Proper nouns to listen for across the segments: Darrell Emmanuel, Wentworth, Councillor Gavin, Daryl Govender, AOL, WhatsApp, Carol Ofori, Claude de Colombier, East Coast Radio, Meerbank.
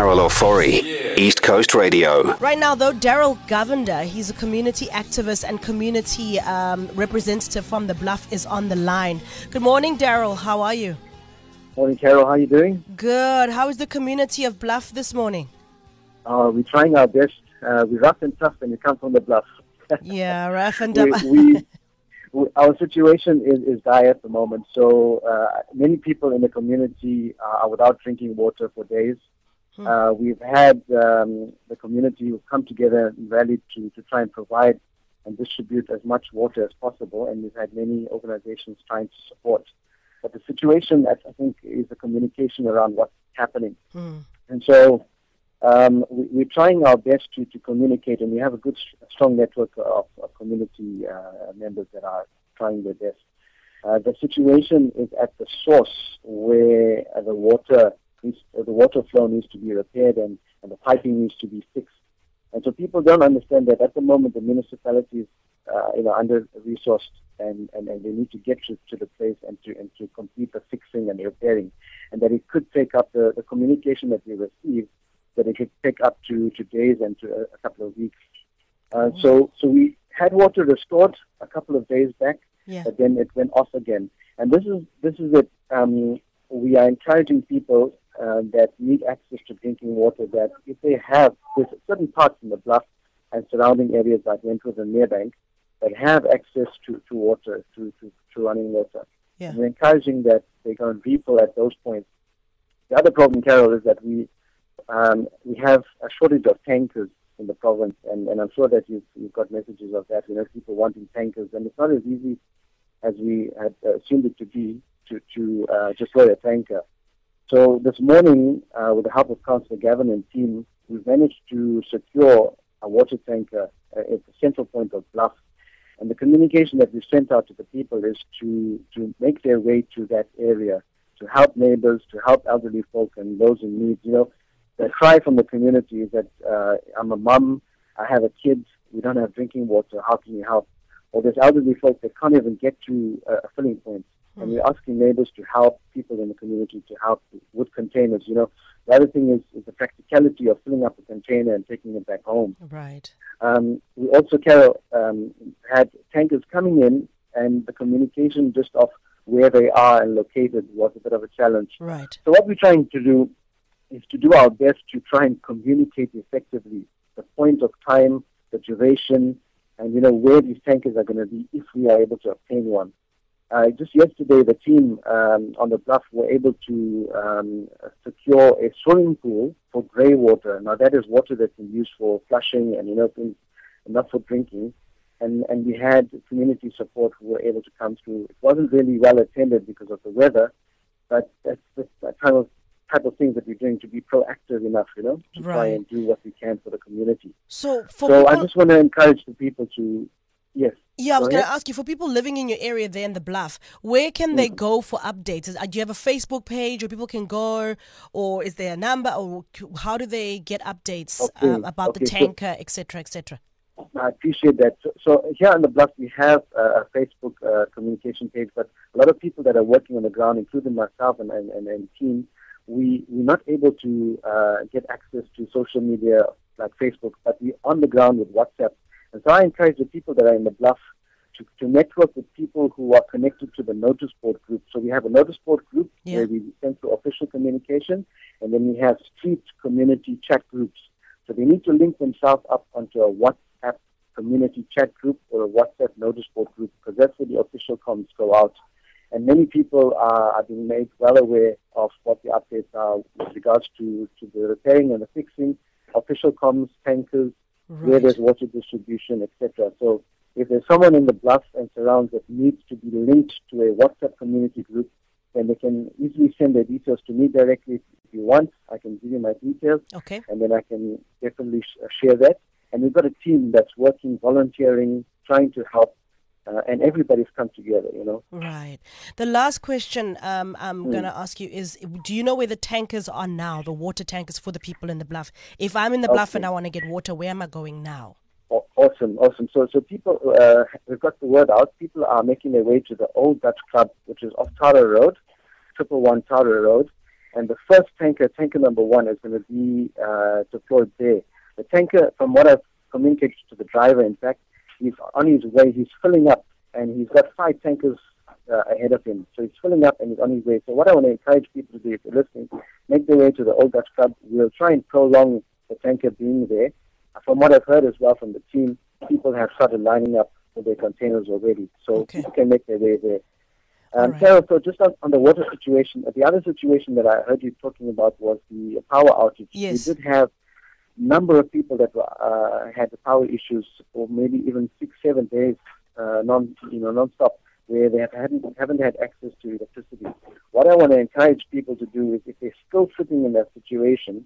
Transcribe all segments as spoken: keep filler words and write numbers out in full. Carol Ofori, yeah. East Coast Radio. Right now, though, Daryl Govender, he's a community activist and community um, representative from The Bluff, is on the line. Good morning, Daryl. How are you? Morning, Carol. How are you doing? Good. How is the community of Bluff this morning? Uh, we're trying our best. Uh, we're rough and tough when you come from The Bluff. Yeah, rough and tough. we, we, Our situation is, is dire at the moment, so uh, many people in the community are without drinking water for days. Hmm. Uh, we've had um, the community who've come together and rallied to, to try and provide and distribute as much water as possible, and we've had many organizations trying to support. But the situation, I think, is the communication around what's happening. Hmm. And so um, we, we're trying our best to, to communicate, and we have a good, strong network of, of community uh, members that are trying their best. Uh, the situation is at the source where uh, the water needs, uh, the water flow needs to be repaired and, and the piping needs to be fixed. And so people don't understand that at the moment the municipalities uh, you know, under-resourced and, and, and they need to get to, to the place and to, and to complete the fixing and repairing, and that it could take up the, the communication that we receive, that it could take up to, to days and to a, a couple of weeks. Uh, mm-hmm. So, so we had water restored a couple of days back, yeah. but then it went off again. And this is this is it. Um, we are encouraging people uh, that need access to drinking water, that if they have certain parts in the Bluff and surrounding areas like Wentworth and Meerbank that have access to, to water, to, to, to running water. Yeah. We're encouraging that they go and refill at those points. The other problem, Carol, is that we um, we have a shortage of tankers in the province, and, and I'm sure that you've, you've got messages of that, you know, people wanting tankers, and it's not as easy as we had assumed it to be to, to uh, just load a tanker. So this morning, uh, with the help of Councillor Gavin and team, we've managed to secure a water tanker uh, at the central point of Bluff, and the communication that we've sent out to the people is to, to make their way to that area, to help neighbours, to help elderly folk and those in need, you know. The cry from the community is that uh, I'm a mum, I have a kid, we don't have drinking water, how can you help? Or there's elderly folk that can't even get to a filling point. Mm-hmm. And we're asking neighbors to help, people in the community to help with containers. You know, the other thing is, is the practicality of filling up a container and taking it back home. Right. Um, we also, Carol, um, had tankers coming in, and the communication just of where they are and located was a bit of a challenge. Right. So what we're trying to do is to do our best to try and communicate effectively the point of time, the duration, and, you know, where these tankers are going to be if we are able to obtain one. Uh, just yesterday, the team um, on the Bluff were able to um, secure a swimming pool for grey water. Now, that is water that's been used for flushing and, you know, things, not for drinking. And, and we had community support who were able to come through. It wasn't really well attended because of the weather, but that's the kind of type of things that we're doing to be proactive enough, you know, to right. try and do what we can for the community. So, for so people, I just want to encourage the people to, yes. Yeah, I was going to ask you, for people living in your area there in the Bluff, where can mm-hmm. they go for updates? Do you have a Facebook page where people can go, or is there a number, or how do they get updates okay. um, about okay. the tanker, et cetera, et cetera? I appreciate that. So, so here on the Bluff, we have uh, a Facebook uh, communication page, but a lot of people that are working on the ground, including myself and and, and, and team, We, we're not able to uh, get access to social media like Facebook, but we're on the ground with WhatsApp. And so I encourage the people that are in the Bluff to, to network with people who are connected to the notice board group. So we have a notice board group yeah. where we send through official communication, and then we have street community chat groups. So they need to link themselves up onto a WhatsApp community chat group or a WhatsApp notice board group, because that's where the official comms go out. And many people are, are being made well aware of what the updates are with regards to, to the repairing and the fixing, official comms, tankers, right. where there's water distribution, et cetera. So if there's someone in the Bluff and surrounds that needs to be linked to a WhatsApp community group, then they can easily send their details to me directly. If you want, I can give you my details, okay. and then I can definitely share that. And we've got a team that's working, volunteering, trying to help, Uh, and everybody's come together, you know. Right. The last question um, I'm mm. going to ask you is, do you know where the tankers are now, the water tankers for the people in the Bluff? If I'm in the Bluff okay. and I want to get water, where am I going now? Oh, awesome, awesome. So so people, uh, we've got the word out. People are making their way to the Old Dutch Club, which is off Tara Road, triple one Tara Road. And the first tanker, tanker number one, is going to be uh, deployed there. The tanker, from what I've communicated to the driver, in fact, he's on his way. He's filling up, and he's got five tankers uh, ahead of him. So he's filling up, and he's on his way. So what I want to encourage people to do, if you're listening, make their way to the Old Dutch Club. We'll try and prolong the tanker being there. From what I've heard as well from the team, people have started lining up for their containers already. So okay. People can make their way there. Um, right. Carol, so just on, on the water situation, the other situation that I heard you talking about was the power outage. Yes. We did have a number of people that were, uh, had the power issues for maybe even six, seven days uh, non, you know, non-stop, where they have, haven't, haven't had access to electricity. What I want to encourage people to do is, if they're still sitting in that situation,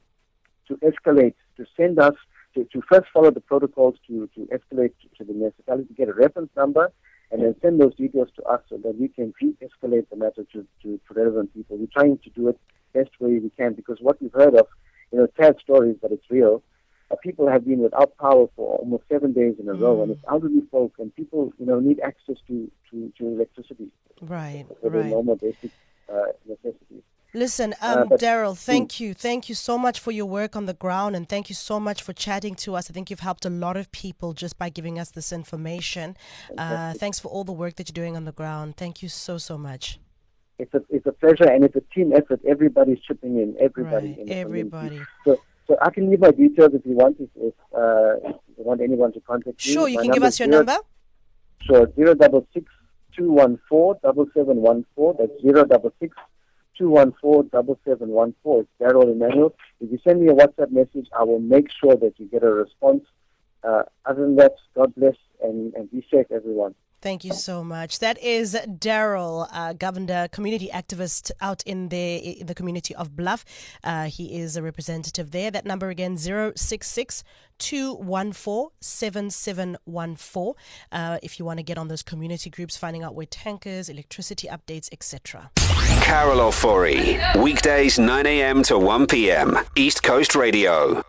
to escalate, to send us, to, to first follow the protocols to, to escalate to, to the municipality, to get a reference number, and then send those details to us so that we can re-escalate the matter to, to, to relevant people. We're trying to do it best way we can, because what we've heard of, you know, sad stories, but it's real. Uh, people have been without power for almost seven days in a mm. row, and it's elderly folk, and people, you know, need access to, to, to electricity. Right, for right. their normal basic uh, necessities. Listen, um, uh, Darrell, thank you. Thank you so much for your work on the ground, and thank you so much for chatting to us. I think you've helped a lot of people just by giving us this information. Uh, thanks for all the work that you're doing on the ground. Thank you so, so much. It's a, it's a pleasure, and it's a team effort. Everybody's chipping in. Everybody. Right, in everybody. So, so I can leave my details if you want, if, if, uh, if you want anyone to contact you. Sure, you my can give us your zero, number. Sure, zero double six two one four double seven one four. That's zero double six. Two one four double seven one four. It's Darrell Emmanuel. If you send me a WhatsApp message, I will make sure that you get a response. Uh, other than that, God bless and, and be safe, everyone. Thank you so much. That is Daryl uh, Govender, community activist out in the in the community of Bluff. Uh, he is a representative there. That number again, zero six six two one four seven seven one four. Uh, if you want to get on those community groups, finding out where tankers, electricity updates, et cetera. Carol Ofori, weekdays nine a.m. to one p.m. East Coast Radio.